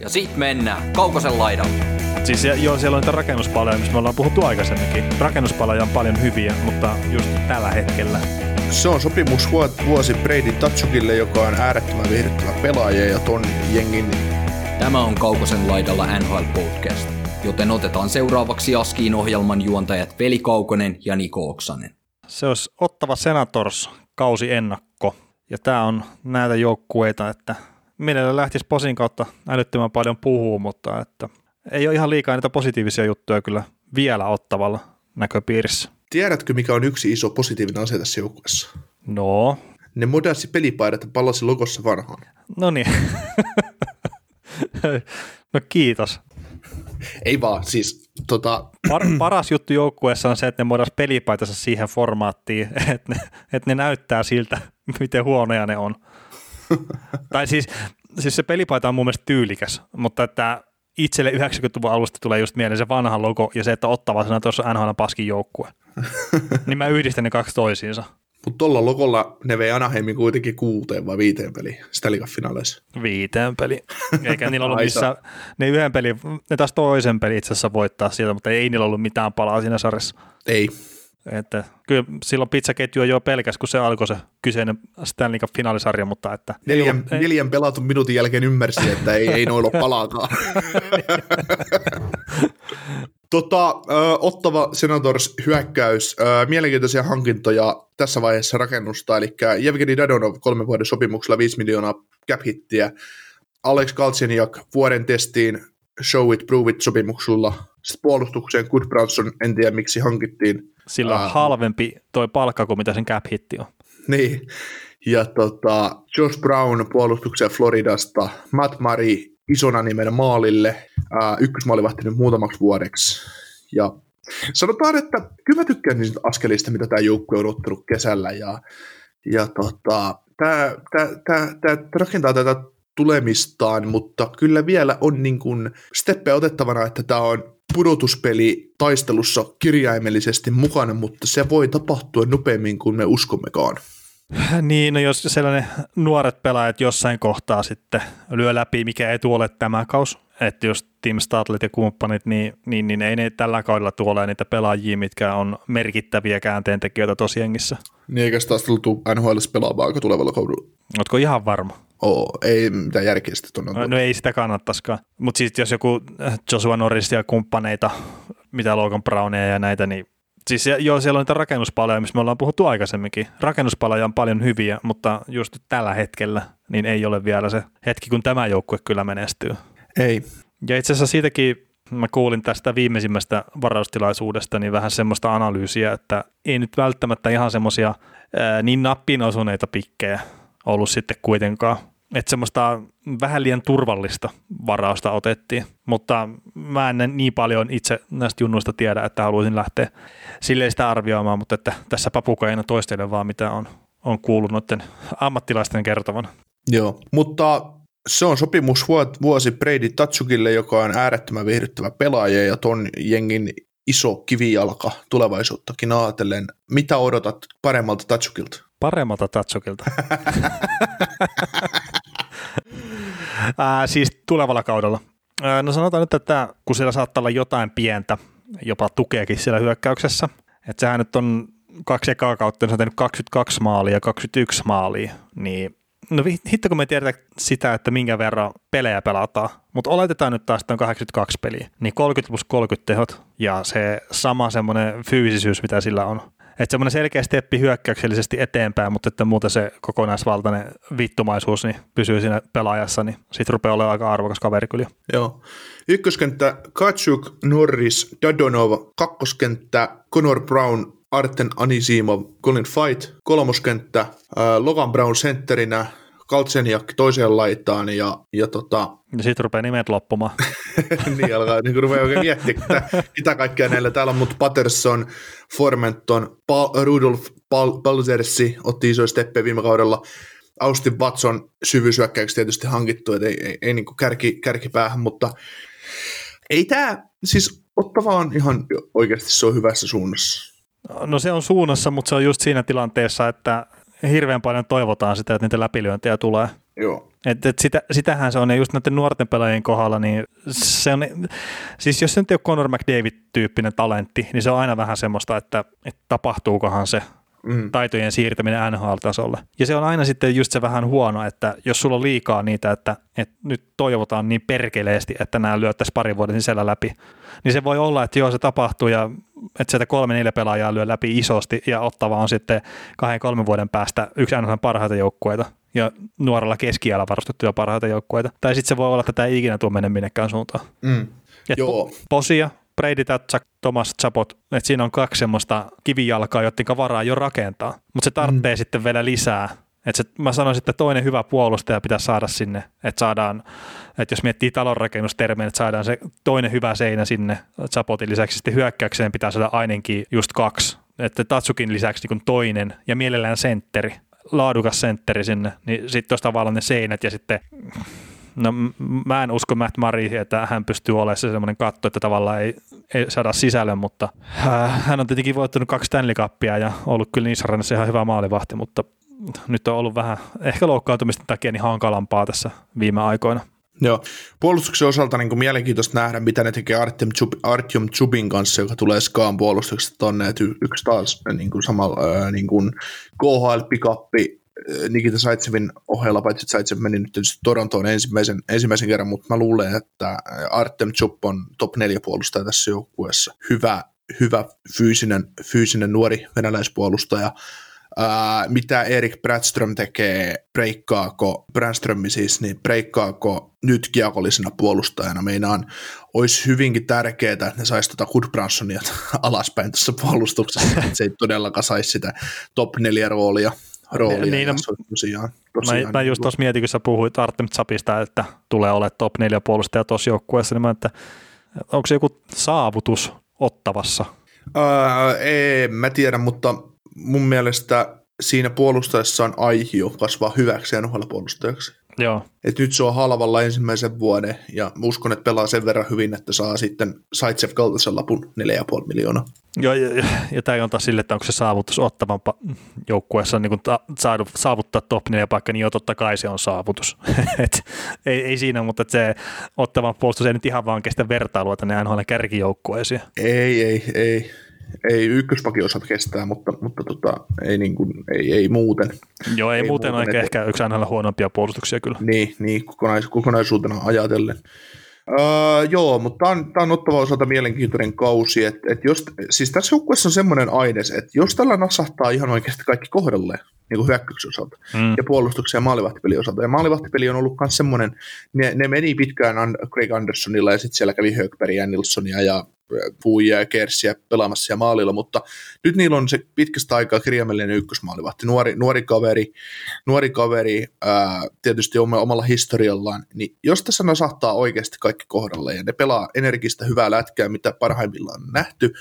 Ja sit mennään Kaukosen laidalle. Siis joo, siellä on niitä rakennuspaloja, missä me ollaan puhuttu aikaisemminkin. Rakennuspaloja on paljon hyviä, mutta just tällä hetkellä. Se on sopimusvuosi Brady Tkachukille, joka on äärettömän viihdyttävä pelaaja ja ton jengin. Tämä on Kaukosen laidalla NHL Podcast, joten otetaan seuraavaksi Askiin ohjelman juontajat Veli Kaukonen ja Niko Oksanen. Se olisi Ottava Senators kausi ennakko. Ja tämä on näitä joukkueita, että mielellä lähtisi posin kautta älyttömän paljon puhua, mutta että ei ole ihan liikaa niitä positiivisia juttuja kyllä vielä Ottavalla näköpiirissä. Tiedätkö, mikä on yksi iso positiivinen asia tässä joukkueessa? No? Ne modernsi pelipaidat palasi logossa vanhaan. No niin. No kiitos. Ei vaan, siis Paras juttu joukkueessa on se, että ne modernsi pelipaitansa siihen formaattiin, että ne näyttää siltä, miten huonoja ne on. Tai siis se pelipaita on mun mielestä tyylikäs, mutta että itselle 90-luvun alusta tulee just mieleen se vanha logo ja se, että Ottava sana tuossa NHL paskin joukkue. Niin mä yhdistän ne kaksi toisiinsa. Mutta tuolla logolla ne vei Anaheimin kuitenkin 6 vai 5 peliin Stanley Cup-finaaleissa. 5 peliin. Eikä niillä ollut missään, ne yhden pelin, ne taas toisen pelin itse asiassa voittaa sieltä, mutta ei niillä ollut mitään palaa siinä sarjassa. Ei. Että kyllä silloin pizzaketju ei ole pelkäs, kun se alkoi se kyseinen Stanley Cup-finaalisarja, mutta että... Neljän pelatun minuutin jälkeen ymmärsi, että ei noilla palaakaan. Ottava Senators hyökkäys, mielenkiintoisia hankintoja tässä vaiheessa rakennusta, eli Jevgeni Dadonov 3 vuoden sopimuksella 5 miljoonaa cap-hittiä, Alex Galchenyuk vuoden testiin, show it, prove it sopimuksella, puolustukseen Gudbranson, en tiedä miksi hankittiin. Sillä on halvempi toi palkka kuin mitä sen cap-hitti on. Niin, ja Josh Brown puolustukseen Floridasta, Matt Murray isona nimenä maalille, ykkösmaalivahtinen muutamaksi vuodeksi. Ja sanotaan, että kyllä mä tykkään niistä askelista, mitä tämä joukkue on ottanut kesällä, tämä rakentaa tätä tulemistaan, mutta kyllä vielä on niin kuin steppejä otettavana, että tämä on pudotuspeli taistelussa kirjaimellisesti mukana, mutta se voi tapahtua nopeammin kuin me uskommekaan. Niin, no jos sellainen nuoret pelaajat jossain kohtaa sitten lyö läpi, mikä ei tuole tämä kaus, että jos Team Statlet ja kumppanit, niin ei ne tällä kaudella tuolee niitä pelaajia, mitkä on merkittäviä käänteentekijöitä tosiengissä. Niin eikä Statlet tule NHLs pelaamaan aika tulevalla kaudella. Ootko ihan varma? Ei mitään järkeä sitä tuonne. No ei sitä kannattaisikaan. Mutta sitten jos joku Joshua Norris ja kumppaneita, mitä Logan Brownia ja näitä, niin siis joo, siellä on niitä rakennuspaloja, missä me ollaan puhuttu aikaisemminkin. Rakennuspaloja on paljon hyviä, mutta just nyt tällä hetkellä niin ei ole vielä se hetki, kun tämä joukkue kyllä menestyy. Ei. Ja itse asiassa siitäkin mä kuulin tästä viimeisimmästä varaustilaisuudesta niin vähän semmoista analyysiä, että ei nyt välttämättä ihan semmoisia niin nappiin osuneita pikkejä ollut sitten kuitenkaan. Että semmoista vähän liian turvallista varausta otettiin, mutta mä en niin paljon itse näistä junnuista tiedä, että haluaisin lähteä silleen sitä arvioimaan, mutta että tässä papukaina toistelen vaan, mitä on kuullut noiden ammattilaisten kertovan. Joo, mutta se on sopimusvuosi Brady Tkachukille, joka on äärettömän viihdyttävä pelaaja ja ton jengin iso kivijalka tulevaisuuttakin ajatellen. Mitä odotat paremmalta Tkachukilta? Paremmalta Tatsukilta. Siis tulevalla kaudella. No sanotaan nyt, että kun siellä saattaa olla jotain pientä, jopa tukeakin siellä hyökkäyksessä. Että sehän nyt on 2 ekaa kautta, niin se on tehnyt 22 maalia ja 21 maalia. Niin, no hitto kun me tiedetään sitä, että minkä verran pelejä pelataan. Mutta oletetaan nyt taas, että on 82 peliä. Niin 30+30 tehot ja se sama semmoinen fyysisyys, mitä sillä on. Että semmoinen selkeä steppi hyökkäyksellisesti eteenpäin, mutta että muuten se kokonaisvaltainen vittumaisuus niin pysyy siinä pelaajassa, niin siitä rupeaa olemaan aika arvokas kaveri kyllä. Joo. Ykköskenttä Tkachuk, Norris, Dadonov, kakkoskenttä Conor Brown, Artem Anisimov, Colin Fight, kolmoskenttä Logan Brown sentterinä, Galchenyuk toiseen laitaan ja sitten rupeaa nimet loppumaan. Niin alkaa, niin kun rupeaa oikein miettimään, mitä kaikkea näillä täällä on, mutta Patterson, Formenton, Rudolf Balcers otti isoja steppejä viime kaudella, Austin Watson syvyysyökkäyksi tietysti hankittu, että ei niin kuin kärkipäähän, mutta ei tämä, siis Ottava on ihan oikeasti se on hyvässä suunnassa. No se on suunnassa, mutta se on just siinä tilanteessa, että hirveän paljon toivotaan sitä, että niitä läpilyöntejä tulee. Joo. Et sitähän se on, ja just näiden nuorten pelaajien kohdalla, niin se on, siis jos se nyt ei ole Conor McDavid-tyyppinen talentti, niin se on aina vähän semmoista, että tapahtuukohan se taitojen siirtäminen NHL-tasolle. Ja se on aina sitten just se vähän huono, että jos sulla on liikaa niitä, että nyt toivotaan niin perkeleesti, että nämä lyöttäisiin parin vuoden sisällä läpi, niin se voi olla, että joo se tapahtuu ja että sieltä 3-4 pelaajaa lyö läpi isosti ja Ottava on sitten 2-3 vuoden päästä yksi NHL:n parhaita joukkueita ja nuorella keskiajalla varustettuja parhaita joukkueita. Tai sitten se voi olla, että tämä ei ikinä tule mennä minnekään suuntaan. Mm. Joo. Posia, Brady Tkachuk, Thomas Chabot, että siinä on kaksi semmoista kivijalkaa, joiden varaa jo rakentaa, mutta se tarvitsee sitten vielä lisää. Että se, mä sanoisin, että toinen hyvä puolustaja pitää saada sinne, että saadaan, että jos miettii talonrakennustermejä, että saadaan se toinen hyvä seinä sinne Chabotin lisäksi, sitten hyökkäykseen pitää saada ainakin just 2, että Tatsukin lisäksi niin toinen ja mielellään sentteri, laadukas sentteri sinne, niin sitten tuossa tavallaan ne seinät ja sitten, no mä en usko Matt Murray, että hän pystyy olemaan se semmoinen katto, että tavallaan ei saada sisälle, mutta hän on tietenkin voittanut 2 Stanley Cupia ja ollut kyllä niissä rannassa ihan hyvä maalivahti, mutta nyt on ollut vähän ehkä loukkaantumisten takia niin hankalampaa tässä viime aikoina. Joo. Puolustuksen osalta niin mielenkiintoista nähdä, mitä ne tekee Artjom Zubin kanssa, joka tulee SKAan puolustuksesta tuonne, että yksi taas niin kuin samalla niin kuin KHL-pikappi Nikita Zaitsevin ohella, paitsi Zaitsev meni nyt tietysti Torontoon ensimmäisen kerran, mutta mä luulen, että Artem Chub on top 4 puolustaja tässä joukkueessa. Hyvä fyysinen nuori venäläispuolustaja. Mitä Erik Bratström tekee, breikkaako nyt kiekollisena puolustajana, meinaan olisi hyvinkin tärkeää, että ne saisi Gudbransonia alaspäin tuossa puolustuksessa, se ei todellakaan saisi sitä top 4 roolia. Niin, tosiaan. Mä just tuossa mietin, kun sä puhuit Artem Tsapista, että tulee olemaan top 4 puolustaja tuossa joukkueessa, niin että onko se joku saavutus Ottavassa? En mä tiedä, mutta mun mielestä siinä puolustajassa on aihio kasvaa hyväksi ja NHL-puolustajaksi. Joo. Et nyt se on halvalla ensimmäisen vuoden, ja uskon, että pelaa sen verran hyvin, että saa sitten Zaitsev kaltaisen lapun 4,5 miljoonaa. Joo, ja tämä ei anta sille, että onko se saavutus Ottavan joukkueessa niin saavuttaa top 4 paikka, niin jo totta kai se on saavutus. ei siinä, mutta se Ottavan puolustus ei nyt ihan vaan kestä vertailua tänne NHL-kärkijoukkueisiin. Ei. Ei ykköspakin osat kestää, mutta ei muuten. Joo, ei muuten on ehkä yksi aina huonompia puolustuksia kyllä. Niin kokonaisuutena ajatellen. Joo, mutta tämä on Ottavan osalta mielenkiintoinen kausi. Siis tässä joukkueessa on semmoinen aines, että jos tällä nasahtaa ihan oikeasti kaikki kohdalleen, niin kuin hyökkäyksen osalta ja puolustuksen ja maalivahtipelin osalta. Ja maalivahtipeli on ollut myös semmoinen, ne meni pitkään Craig Andersonilla ja sitten siellä kävi Högbergia, Nilssonia ja Puijia ja Kerssiä pelaamassa ja maalilla, mutta nyt niillä on se pitkästä aikaa kirjaimellinen ykkösmaalivahti. Nuori kaveri tietysti omalla historiallaan, niin jos tässä nasahtaa oikeasti kaikki kohdalle ja ne pelaa energistä hyvää lätkää, mitä parhaimmillaan on nähty,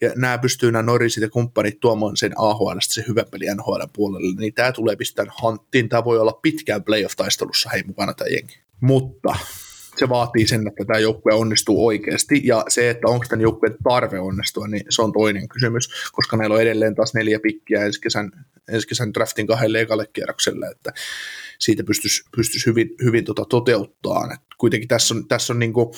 ja nämä Norrisit ja kumppanit tuomaan sen AHL:stä se hyvän peli NHL puolelle, niin tämä tulee pistään hanttiin. Tämä voi olla pitkään playoff-taistelussa hei mukana tämä jengi. Mutta se vaatii sen, että tämä joukkue onnistuu oikeasti, ja se, että onko tämän joukkueen tarve onnistua, niin se on toinen kysymys, koska meillä on edelleen taas 4 pikkiä ensi kesän draftin 2 ekalle kierrokselle, että siitä pystyisi hyvin toteuttaa. Et kuitenkin tässä on niinku,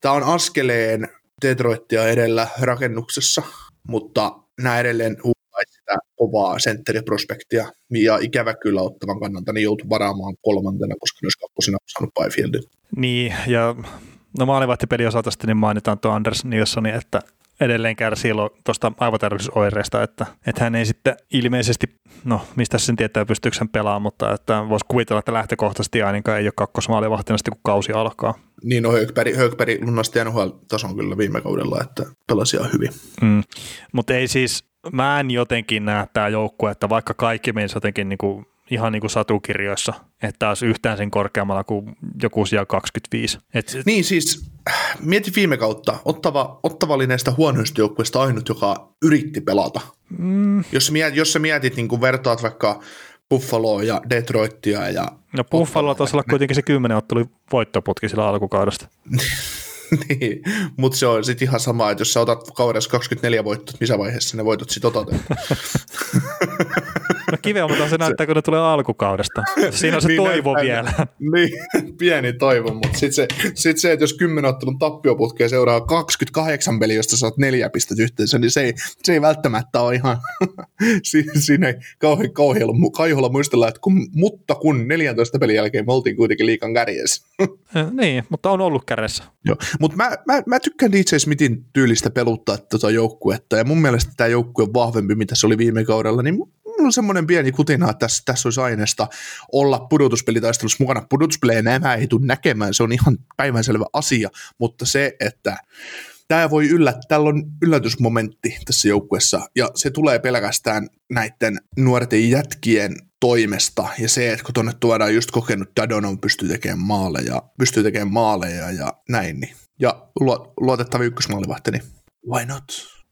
tämä on askeleen Detroitia edellä rakennuksessa, mutta nämä edelleen huutaisi sitä kovaa sentteriprospektia, ja ikävä kyllä Ottavan kannalta niin joutui varaamaan 3., koska myös 2. saanut Byfieldin. Niin, ja no maalivahtipelin osalta sitten niin mainitaan tuo Anders Nilssoni, että edelleen kärsii tuosta aivoterveysoireesta, että hän ei sitten ilmeisesti, no mistä sen tietää pystyykö hän pelaamaan, mutta että voisi kuvitella, että lähtökohtaisesti ainakaan ei ole kakkosmaalivahtina sitten kun kausi alkaa. Niin, no Högberg lunasti NHL-tason kyllä viime kaudella, että pelasi ihan hyvin. Mutta ei siis, mä en jotenkin näe tämä joukkue, että vaikka kaikki menisi jotenkin niinku, ihan niin kuin satukirjoissa, että taas yhtään sen korkeammalla kuin joku sija 25. Niin siis, mieti viime kautta, Ottava oli näistä huonoista joukkueista ainut, joka yritti pelata. Jos sä mietit, niin kun vertaat vaikka Buffaloa ja Detroitia ja... No Buffaloa taisi olla kuitenkin se 10 ottelu voittoputki sillä alkukaudesta. Niin, mutta se on sitten ihan sama, että jos sä otat kaudessa 24 voittot, missä vaiheessa ne voitot sitten otat? No kiveomalta se näyttää, kun ne tulee alkukaudesta. Siinä on se niin toivo vielä. Niin, pieni toivo, mutta sit se, että jos 10 ottelun tappioputkeen seuraa 28 peliä, josta saat 4 pistettä yhteensä, niin se ei välttämättä ole ihan... siinä ei kauhealla muistella, että kun 14 pelin jälkeen me oltiin kuitenkin liikan kärjessä. Niin, mutta on ollut kärjessä. Joo, mutta mä tykkään DJ Smithin tyylistä peluttaa tota joukkuetta, ja mun mielestä tämä joukkue on vahvempi, mitä se oli viime kaudella, niin mulla on semmoinen pieni kutina, että tässä olisi aineesta olla pudotuspelitaistelussa mukana. Pudotuspelejä nämä ei tule näkemään, se on ihan päivänselvä asia, mutta se, että tämä voi täällä on yllätysmomentti tässä joukkueessa, ja se tulee pelkästään näiden nuorten jätkien toimesta, ja se, että kun tuonne tuodaan just kokenut Dadonov pystyy tekemään maaleja ja näin, niin. Ja luotettava ykkösmaalivahteni. Why not?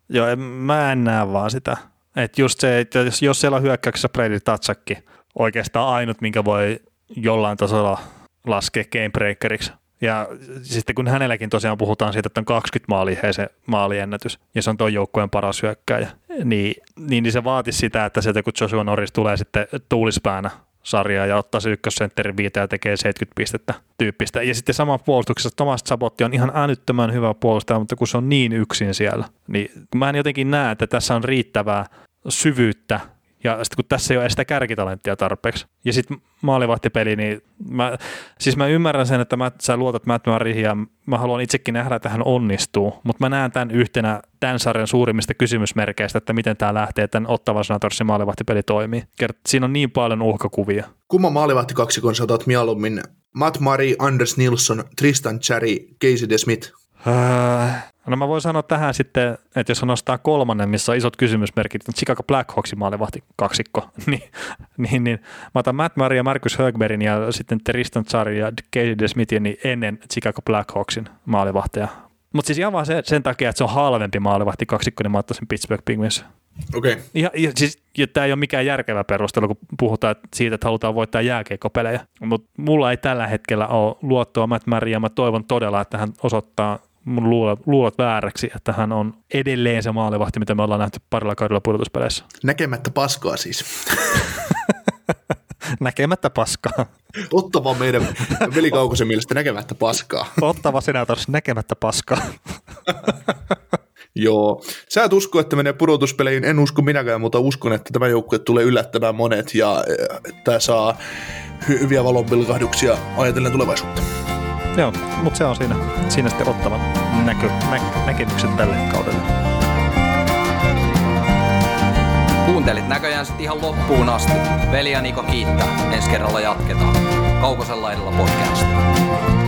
Joo, mä en näe vaan sitä. Että just se, että jos siellä on hyökkäyksessä Brady Tkachuk, oikeastaan ainut, minkä voi jollain tasolla laskea gamebreakeriksi. Ja sitten kun hänelläkin tosiaan puhutaan siitä, että on 20 maalia se maaliennätys, ja se on tuon joukkueen paras hyökkääjä, niin se vaatisi sitä, että sieltä kun Joshua Norris tulee sitten tuulispäänä sarjaa ja ottaa se ykkössentterin viiteen ja tekee 70 pistettä tyyppistä. Ja sitten sama puolustuksessa Thomas Chabot on ihan älyttömän hyvä puolustaja, mutta kun se on niin yksin siellä, niin mä en jotenkin näe, että tässä on riittävää syvyyttä, ja sitten kun tässä ei ole sitä kärkitalenttia tarpeeksi. Ja sitten maalivahtipeli, niin mä ymmärrän sen, että sä luotat Matt Murrayhin ja mä haluan itsekin nähdä, että hän onnistuu, mutta mä näen tämän yhtenä tämän sarjan suurimmista kysymysmerkeistä, että miten tämä lähtee, tämän Ottawa Senatorsin maalivahtipeli toimii. Siinä on niin paljon uhkakuvia. Kumman maalivahtikaksikon sä otat mieluummin? Matt Murray, Anders Nilsson, Tristan Jarry, Casey DeSmith? No mä voin sanoa tähän sitten, että jos on nostaa kolmannen, missä on isot kysymysmerkit, että Chicago Blackhawksin maalivahti kaksikko, niin mä otan Matt Murray ja Marcus Högbergin ja sitten Tristan Jarry ja Casey DeSmithin niin ennen Chicago Blackhawksin maalivahteja. Mutta siis ihan vaan sen takia, että se on halvempi maalivahti kaksikko, niin mä ottaisin Pittsburgh Penguins. Okei. Ja siis tämä ei ole mikään järkevä perustelu, kun puhutaan siitä, että halutaan voittaa jääkiekkopelejä. Mutta mulla ei tällä hetkellä ole luottoa Matt Murray, ja mä toivon todella, että hän osoittaa mun luulot vääräksi, että hän on edelleen se maalivahti, mitä me ollaan nähty parilla kaudella pudotuspeleissä. Näkemättä paskaa siis. Näkemättä paskaa. Ottava meidän Veli Kaukosen mielestä näkemättä paskaa. Ottava Senators näkemättä paskaa. Joo. Sä et usko, että menee pudotuspeleihin. En usko minäkään, mutta uskon, että tämä joukkue tulee yllättämään monet ja tämä saa hyviä valonpilkahduksia ajatellen tulevaisuutta. Joo, mutta se on siinä sitten ottavan näkemykset tälle kaudelle. Kuuntelit näköjään sitten ihan loppuun asti. Veli ja Niko kiittää. Ensi kerralla jatketaan. Kaukosella edellä podcast.